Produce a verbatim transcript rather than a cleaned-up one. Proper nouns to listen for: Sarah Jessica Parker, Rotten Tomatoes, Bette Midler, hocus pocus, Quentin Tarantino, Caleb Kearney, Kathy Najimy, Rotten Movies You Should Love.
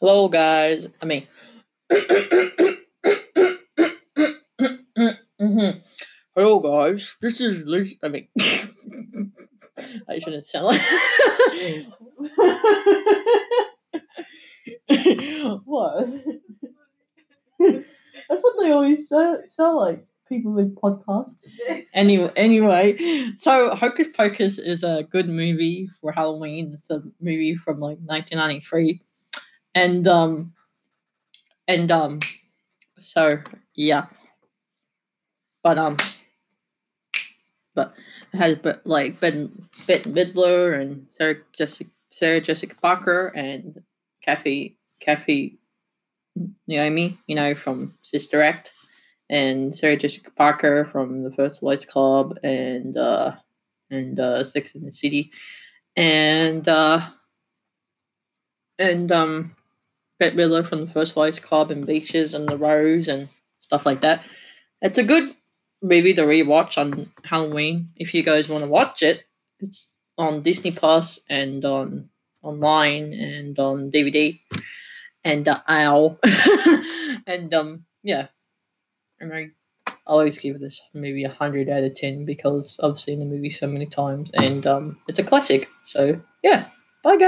Hello, guys. I mean, mm-hmm. Hello, guys. This is Lisa. I mean, I shouldn't sound like. What? That's what they always sound like. People with podcasts. Anyway, anyway, so Hocus Pocus is a good movie for Halloween. It's a movie from like nineteen ninety-three, and um, and um, so yeah, but um, but it has but like Bette Midler and Sarah Jessica Sarah Jessica Parker and Kathy Kathy Najimy, you know, from Sister Act. And Sarah Jessica Parker from the First Lights Club and uh, and uh, Sex in the City, and uh, and um, Bette Midler from the First Lights Club and Beaches and The Rose and stuff like that. It's a good movie to rewatch on Halloween if you guys want to watch it. It's on Disney Plus and on online and on D V D and uh, ow and um yeah. And I always give this movie a hundred out of ten because I've seen the movie so many times, and um, it's a classic. So yeah, bye guys.